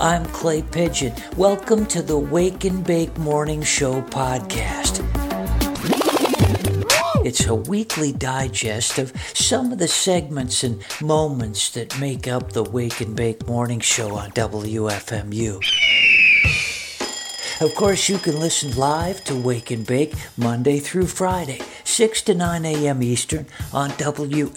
I'm Clay Pigeon. Welcome to the Wake and Bake Morning Show podcast. It's a weekly digest of some of the segments and moments that make up the Wake and Bake Morning Show on WFMU. Of course, you can listen live to Wake and Bake Monday through Friday, 6 to 9 a.m. Eastern on WFMU.org.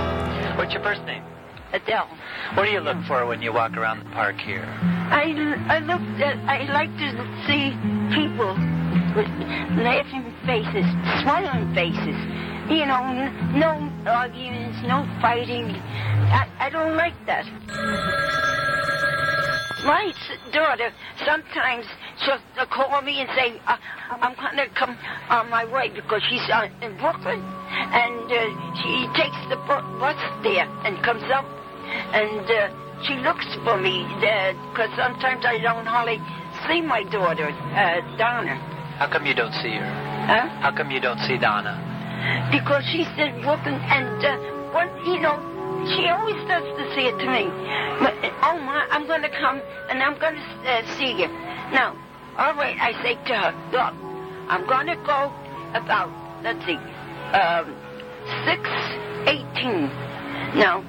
What's your first name? Adele. What do you look for when you walk around the park here? I like to see people with laughing faces, smiling faces, you know, no arguments, no fighting. I don't like that. My daughter sometimes she'll call me and say, I'm going to come on my way because she's in Brooklyn, and she takes the bus there and comes up, and she looks for me there because sometimes I don't hardly see my daughter, Donna. How come you don't see her? Huh? How come you don't see Donna? Because she's still walking, and she always does this here to me. But, oh my, I'm going to come and I'm going to see you. Now, all right, I say to her, look, I'm going to go about 6:18. Now,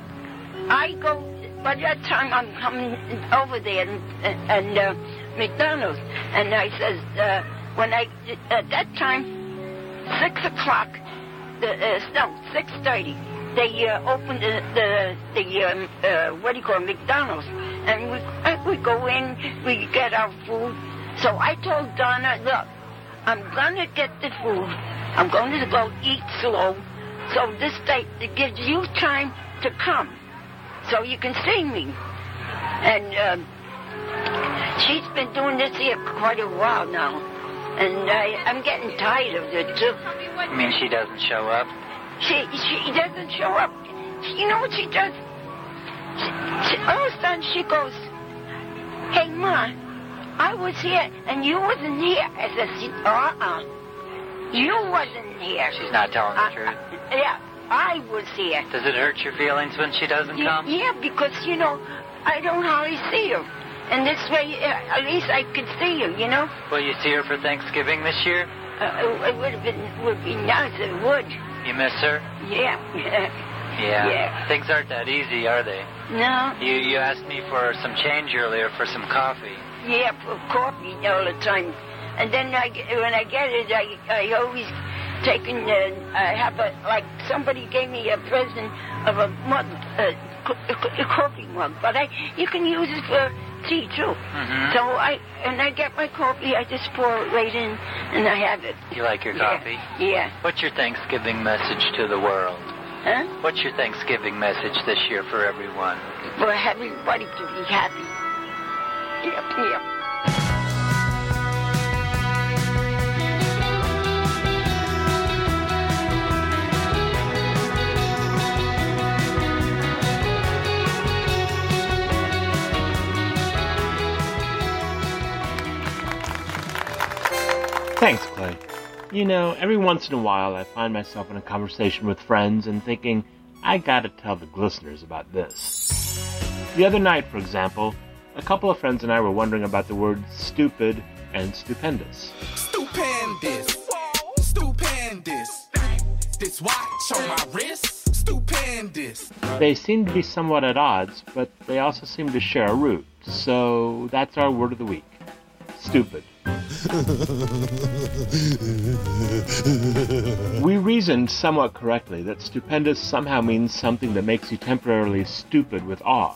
I go by that time I'm coming over there and McDonald's, and I says. When I, at that time, 6:30, they opened the McDonald's. And we go in, we get our food. So I told Donna, look, I'm going to get the food. I'm going to go eat slow. So this day, it gives you time to come so you can see me. And she's been doing this here quite a while now. And I'm getting tired of it, too. You mean she doesn't show up? She doesn't show up. You know what she does? All of a sudden she goes, hey, Ma, I was here and you wasn't here. I said, you wasn't here. She's not telling the truth. Yeah, I was here. Does it hurt your feelings when she doesn't come? Yeah, because, I don't hardly see her. And this way, at least I could see you, you know? Will you see her for Thanksgiving this year? It would be nice, it would. You miss her? Yeah. Things aren't that easy, are they? No. You asked me for some change earlier for some coffee. Yeah, for coffee all the time. And then when I get it, I always take it, somebody gave me a present of a mug, a coffee mug, but you can use it for tea too. Mm-hmm. So I get my coffee, I just pour it right in and I have it. You like your coffee? Yeah. What's your Thanksgiving message to the world? Huh? What's your Thanksgiving message this year for everyone? For everybody to be happy. Yep. Thanks, Clay. Every once in a while I find myself in a conversation with friends and thinking, I gotta tell the listeners about this. The other night, for example, a couple of friends and I were wondering about the words stupid and stupendous. Stupendous. Stupendous. This watch on my wrist. Stupendous. They seem to be somewhat at odds, but they also seem to share a root. So that's our word of the week. Stupid. We reasoned somewhat correctly that stupendous somehow means something that makes you temporarily stupid with awe.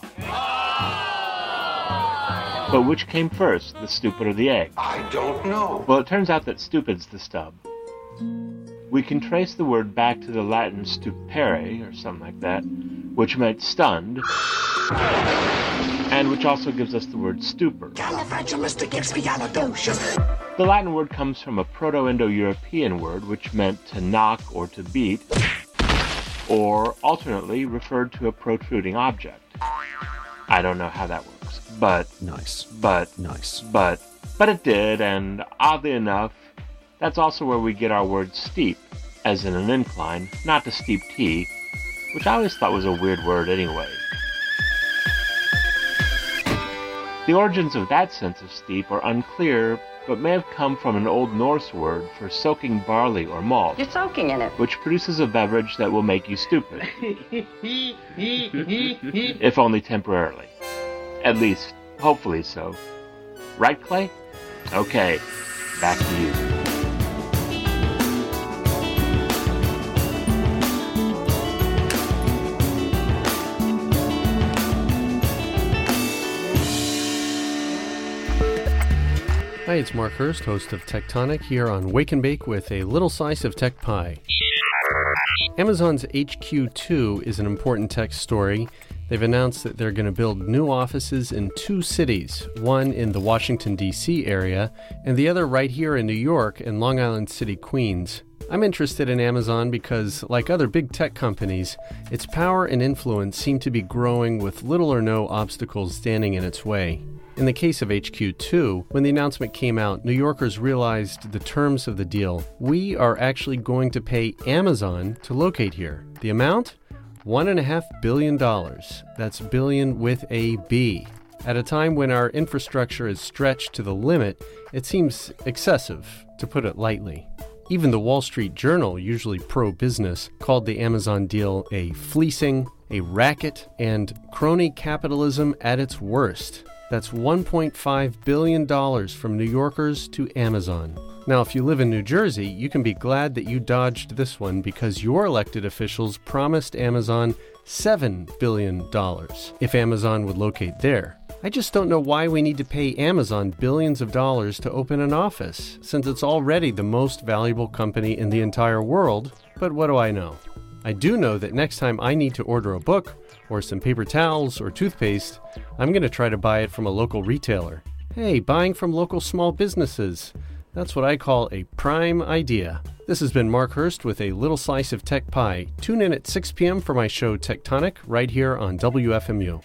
But which came first, the stupid or the egg? I don't know. Well, it turns out that stupid's the stub. We can trace the word back to the Latin stupere, or something like that, which meant stunned. and which also gives us the word stupor. The Latin word comes from a Proto-Indo-European word which meant to knock or to beat, or alternately referred to a protruding object. I don't know how that works, but it did, and oddly enough, that's also where we get our word steep, as in an incline, not to steep tea, which I always thought was a weird word anyway. The origins of that sense of steep are unclear, but may have come from an Old Norse word for soaking barley or malt. You're soaking in it. Which produces a beverage that will make you stupid. If only temporarily. At least, hopefully so. Right, Clay? Okay, back to you. Hi, it's Mark Hurst, host of Tectonic, here on Wake and Bake with a little slice of tech pie. Amazon's HQ2 is an important tech story. They've announced that they're going to build new offices in two cities, one in the Washington, D.C. area, and the other right here in New York in Long Island City, Queens. I'm interested in Amazon because, like other big tech companies, its power and influence seem to be growing with little or no obstacles standing in its way. In the case of HQ2, when the announcement came out, New Yorkers realized the terms of the deal. We are actually going to pay Amazon to locate here. The amount? $1.5 billion. That's billion with a B. At a time when our infrastructure is stretched to the limit, it seems excessive, to put it lightly. Even the Wall Street Journal, usually pro-business, called the Amazon deal a fleecing, a racket, and crony capitalism at its worst. That's $1.5 billion from New Yorkers to Amazon. Now, if you live in New Jersey, you can be glad that you dodged this one because your elected officials promised Amazon $7 billion if Amazon would locate there. I just don't know why we need to pay Amazon billions of dollars to open an office, since it's already the most valuable company in the entire world, but what do I know? I do know that next time I need to order a book, or some paper towels, or toothpaste, I'm going to try to buy it from a local retailer. Hey, buying from local small businesses. That's what I call a prime idea. This has been Mark Hurst with a little slice of tech pie. Tune in at 6 p.m. for my show Tectonic, right here on WFMU.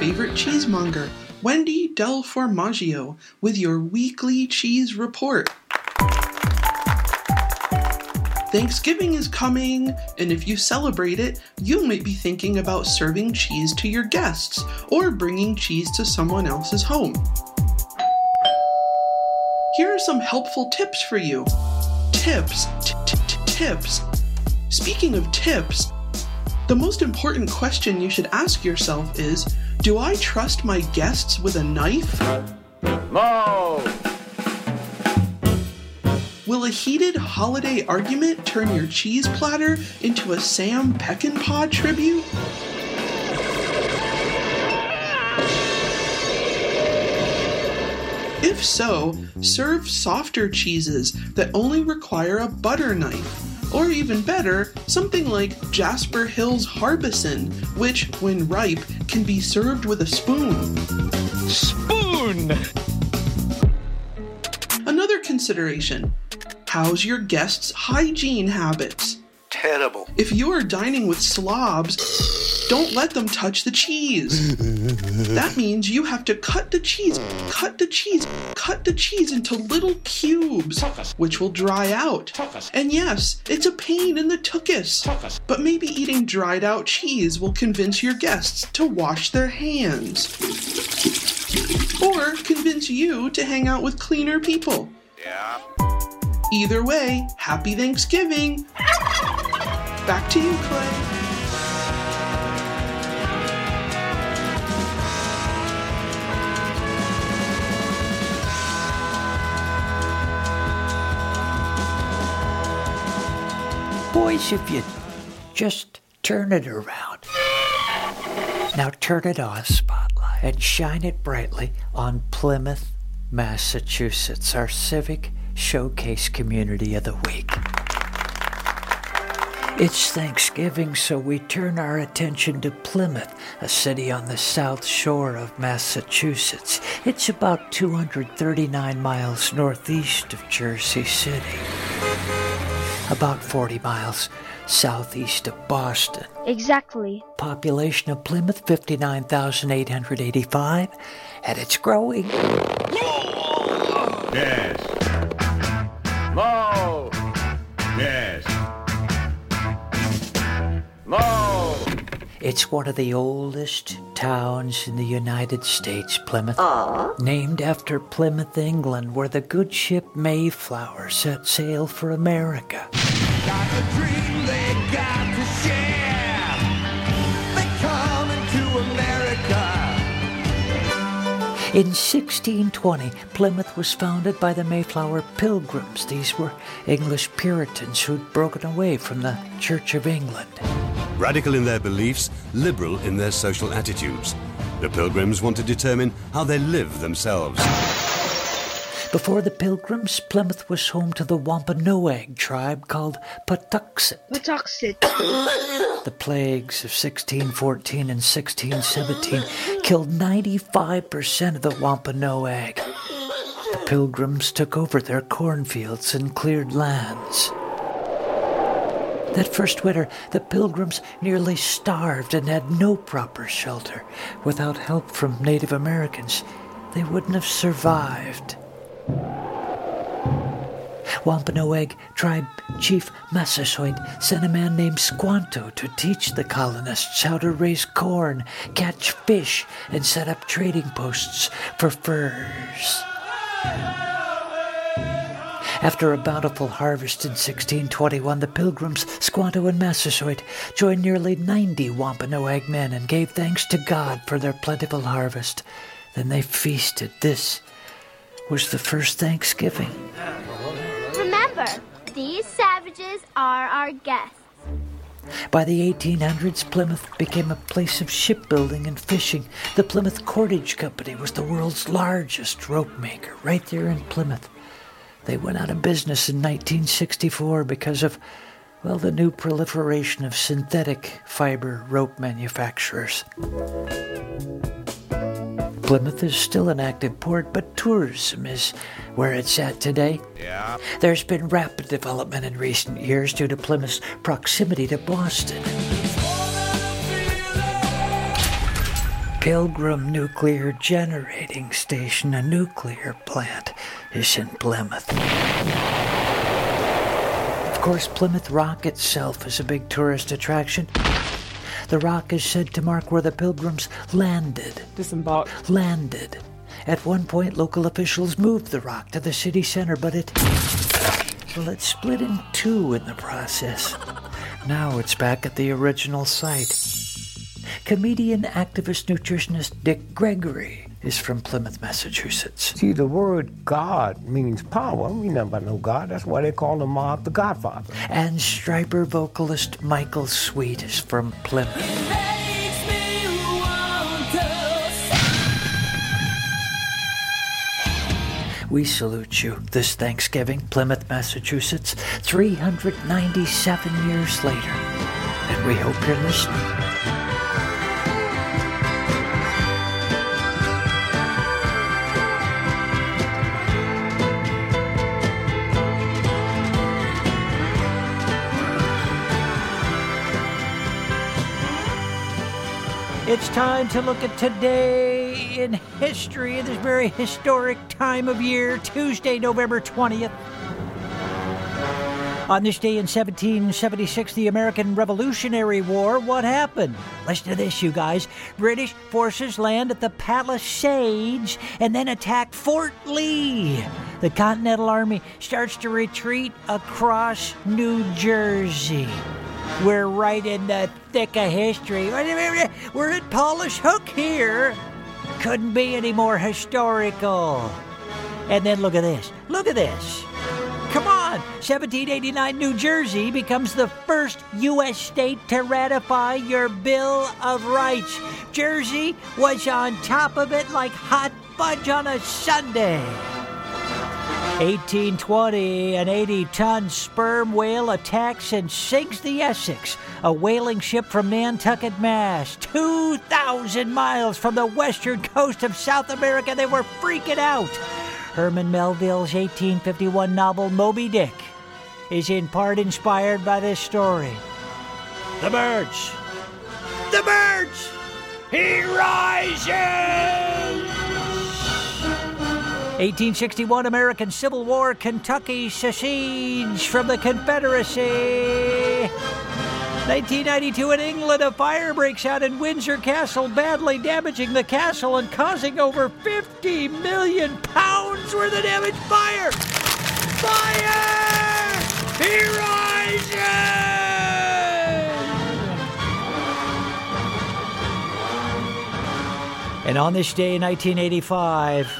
Favorite cheesemonger, Wendy Del Formaggio, with your weekly cheese report. Thanksgiving is coming, and if you celebrate it, you might be thinking about serving cheese to your guests or bringing cheese to someone else's home. Here are some helpful tips for you. Tips. Speaking of tips, the most important question you should ask yourself is, do I trust my guests with a knife? No! Will a heated holiday argument turn your cheese platter into a Sam Peckinpah tribute? If so, serve softer cheeses that only require a butter knife. Or even better, something like Jasper Hill's Harbison, which, when ripe, can be served with a spoon. Spoon! Another consideration. How's your guests' hygiene habits? Terrible. If you are dining with slobs, don't let them touch the cheese. That means you have to cut the cheese into little cubes, which will dry out. And yes, it's a pain in the tuchus, but maybe eating dried out cheese will convince your guests to wash their hands. Or convince you to hang out with cleaner people. Yeah. Either way, happy Thanksgiving! Back to you, Clay. Boys, if you Just turn it around. Now turn it on, spotlight, and shine it brightly on Plymouth, Massachusetts, our civic showcase community of the week. It's Thanksgiving, so we turn our attention to Plymouth, a city on the south shore of Massachusetts. It's about 239 miles northeast of Jersey City, about 40 miles southeast of Boston. Exactly. Population of Plymouth, 59,885, and it's growing. Whoa! Yes. Low. Yes. Low. It's one of the oldest towns in the United States, Plymouth. Aww. Named after Plymouth, England, where the good ship Mayflower set sail for America. Got the dream they got to share. They come into America. In 1620, Plymouth was founded by the Mayflower Pilgrims. These were English Puritans who'd broken away from the Church of England. Radical in their beliefs, liberal in their social attitudes. The Pilgrims want to determine how they live themselves. Before the Pilgrims, Plymouth was home to the Wampanoag tribe called Patuxet. Patuxet. The plagues of 1614 and 1617 killed 95% of the Wampanoag. The Pilgrims took over their cornfields and cleared lands. That first winter, the Pilgrims nearly starved and had no proper shelter. Without help from Native Americans, they wouldn't have survived. Wampanoag tribe chief Massasoit sent a man named Squanto to teach the colonists how to raise corn, catch fish, and set up trading posts for furs. After a bountiful harvest in 1621, the Pilgrims, Squanto and Massasoit, joined nearly 90 Wampanoag men and gave thanks to God for their plentiful harvest. Then they feasted. This was the first Thanksgiving. Remember, these savages are our guests. By the 1800s, Plymouth became a place of shipbuilding and fishing. The Plymouth Cordage Company was the world's largest rope maker, right there in Plymouth. They went out of business in 1964 because of, well, the new proliferation of synthetic fiber rope manufacturers. Plymouth is still an active port, but tourism is where it's at today. Yeah. There's been rapid development in recent years due to Plymouth's proximity to Boston. Pilgrim Nuclear Generating Station, a nuclear plant, is in Plymouth. Of course, Plymouth Rock itself is a big tourist attraction. The rock is said to mark where the Pilgrims landed. Disembarked. Landed. At one point, local officials moved the rock to the city center, but it split in two in the process. Now it's back at the original site. Comedian, activist, nutritionist Dick Gregory is from Plymouth, Massachusetts. See, the word God means power. We know about no God. That's why they call the mob the Godfather. And striper vocalist Michael Sweet is from Plymouth. It makes me want to... We salute you this Thanksgiving, Plymouth, Massachusetts, 397 years later. And we hope you're listening. It's time to look at today in history, this very historic time of year, Tuesday, November 20th. On this day in 1776, the American Revolutionary War, what happened? Listen to this, you guys. British forces land at the Palisades and then attack Fort Lee. The Continental Army starts to retreat across New Jersey. We're right in the thick of history. We're at Paulus Hook here. Couldn't be any more historical. And then look at this. Come on. on, 1789 New Jersey becomes the first U.S. state to ratify your Bill of Rights. Jersey was on top of it like hot fudge on a Sunday. 1820, an 80-ton sperm whale attacks and sinks the Essex, a whaling ship from Nantucket, Mass. 2,000 miles from the western coast of South America, they were freaking out. Herman Melville's 1851 novel, Moby Dick, is in part inspired by this story. The birds! The birds! He rises! 1861 American Civil War, Kentucky secedes from the Confederacy. 1992 in England, a fire breaks out in Windsor Castle, badly damaging the castle and causing over £50 million worth of damage. Fire! Fire! He rises! And on this day in 1985,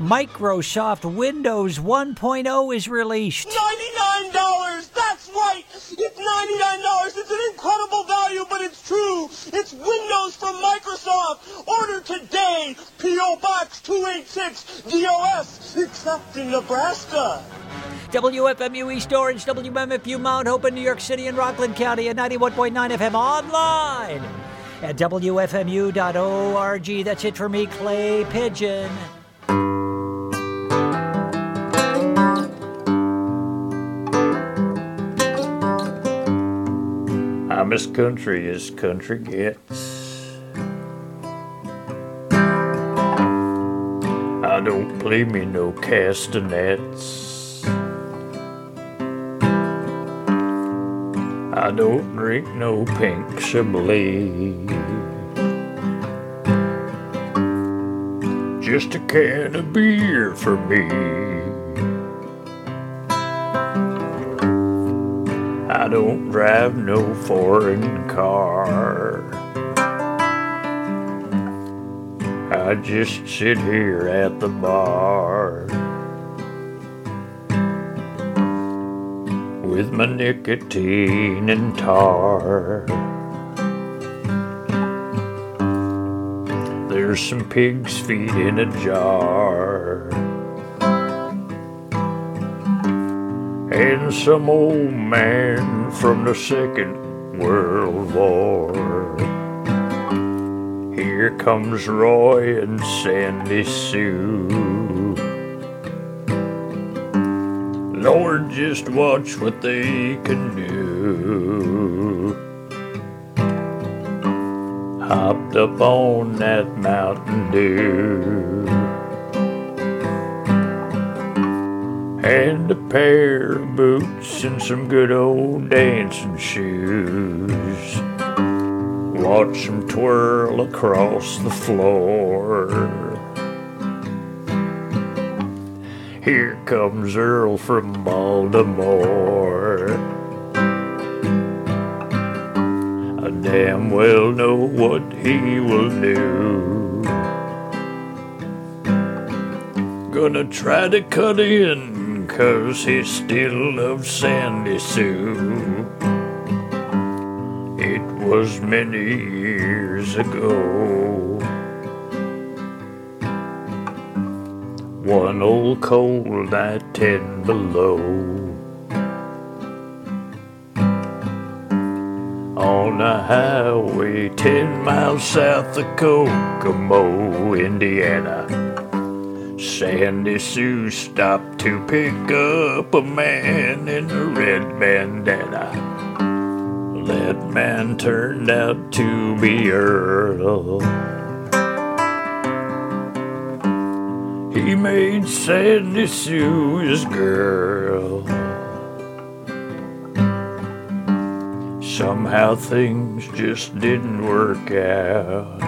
Microsoft Windows 1.0 is released. $99! That's right! It's $99! It's an incredible value, but it's true! It's Windows from Microsoft! Order today! P.O. Box 286, DOS, except in Nebraska. WFMU East Orange, WMFU Mount Hope in New York City and Rockland County at 91.9 FM online at WFMU.org. That's it for me, Clay Pigeon. I'm as country as country gets. I don't play me no castanets. I don't drink no pink Chablis. Just a can of beer for me. I don't drive no foreign car. I just sit here at the bar with my nicotine and tar. There's some pig's feet in a jar and some old man from the Second World War. Here comes Roy and Sandy Sue. Lord, just watch what they can do. Hopped up on that Mountain Dew and a pair of boots and some good old dancing shoes. Watch them twirl across the floor. Here comes Earl from Baltimore. I damn well know what he will do. Gonna try to cut in, 'cause he still loves Sandy Sue. It was many years ago, one old cold night 10 below. On a highway 10 miles south of Kokomo, Indiana, Sandy Sue stopped to pick up a man in a red bandana. That man turned out to be Earl. He made Sandy Sue his girl. Somehow things just didn't work out.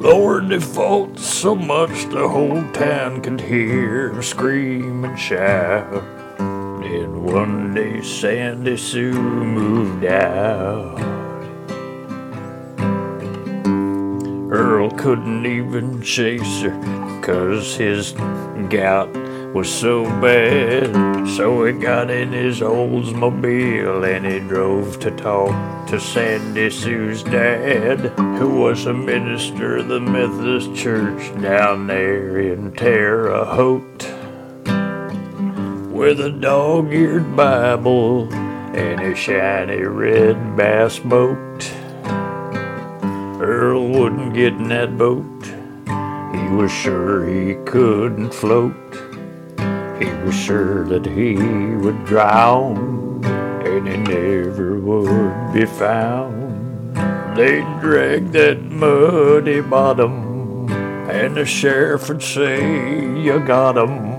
Lord, they fought so much the whole town could hear them scream and shout. Then one day Sandy Sue moved out. Earl couldn't even chase her, 'cause his gout was so bad, so he got in his Oldsmobile and he drove to talk to Sandy Sue's dad, who was a minister of the Methodist Church down there in Terre Haute, with a dog-eared Bible and a shiny red bass boat. Earl wouldn't get in that boat. He was sure he couldn't float. He was sure that he would drown, and he never would be found. They dragged that muddy bottom, and the sheriff would say, "You got him."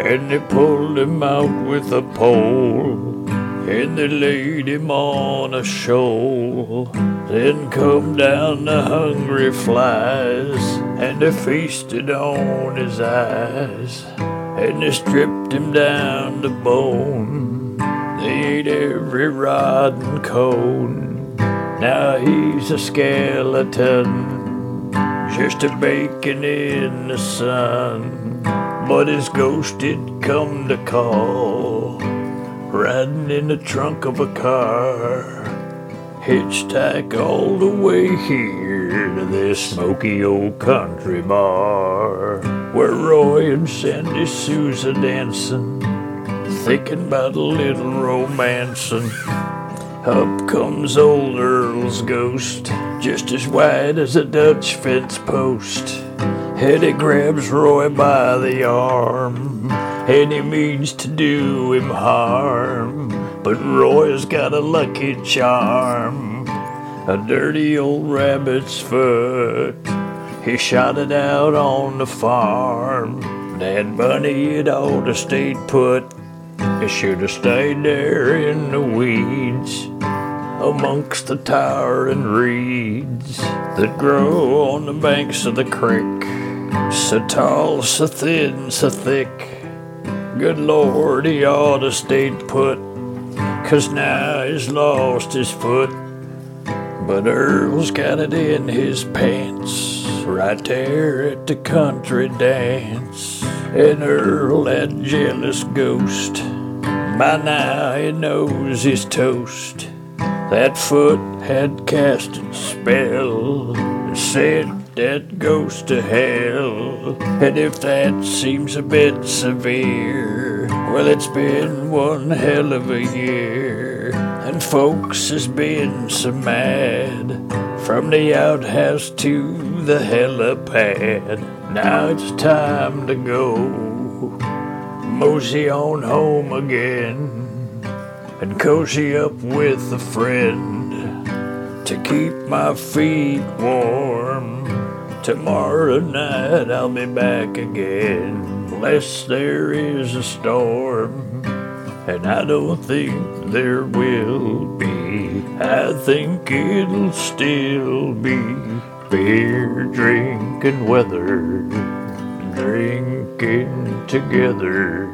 And they pulled him out with a pole, and they laid him on a shoal. Then come down the hungry flies, and they feasted on his eyes, and they stripped him down to bone. They ate every rod and cone. Now he's a skeleton, just a bacon in the sun. But his ghost did come to call, riding in the trunk of a car, hitchhike all the way here to this smoky old country bar, where Roy and Sandy Sue's a dancing, thinking about a little romancing. Up comes old Earl's ghost, just as white as a Dutch fence post, and he grabs Roy by the arm, and he means to do him harm. But Roy's got a lucky charm, a dirty old rabbit's foot. He shot it out on the farm. That bunny, it ought to stayed put. It should have stayed there in the weeds, amongst the towering reeds that grow on the banks of the creek, so tall, so thin, so thick. Good Lord, he ought to stayed put, 'cause now he's lost his foot. But Earl's got it in his pants, right there at the country dance. And Earl, that jealous ghost, by now he knows his toast. That foot had cast its spell, sent that ghost to hell. And if that seems a bit severe, well, it's been one hell of a year. And folks has been so mad, from the outhouse to the helipad. Now it's time to go, mosey on home again, and cozy up with a friend to keep my feet warm. Tomorrow night I'll be back again, unless there is a storm. And I don't think there will be. I think it'll still be beer drinking weather, drinking together,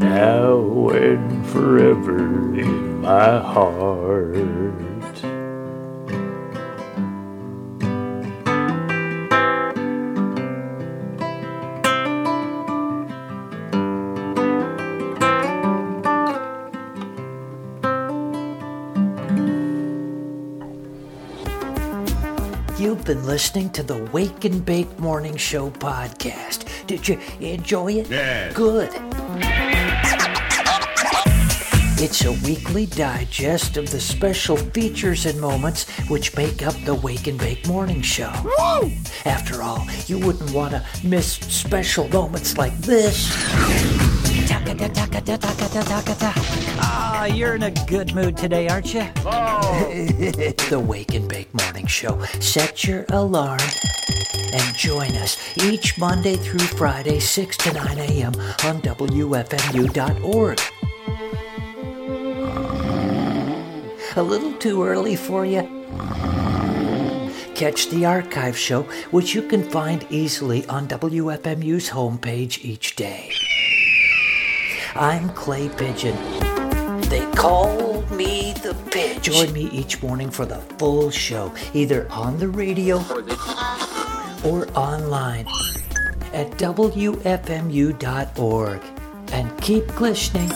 now and forever in my heart. You've been listening to the Wake and Bake Morning Show podcast. Did you enjoy it? Yeah. Good. It's a weekly digest of the special features and moments which make up the Wake and Bake Morning Show. Woo! After all, you wouldn't want to miss special moments like this. Ah, you're in a good mood today, aren't you? Oh! The Wake and Bake Morning Show. Set your alarm and join us each Monday through Friday, 6 to 9 a.m. on WFMU.org. A little too early for you? Catch the archive show, which you can find easily on WFMU's homepage each day. I'm Clay Pigeon. They call me the Pidge. Join me each morning for the full show, either on the radio or online at WFMU.org. And keep glistening.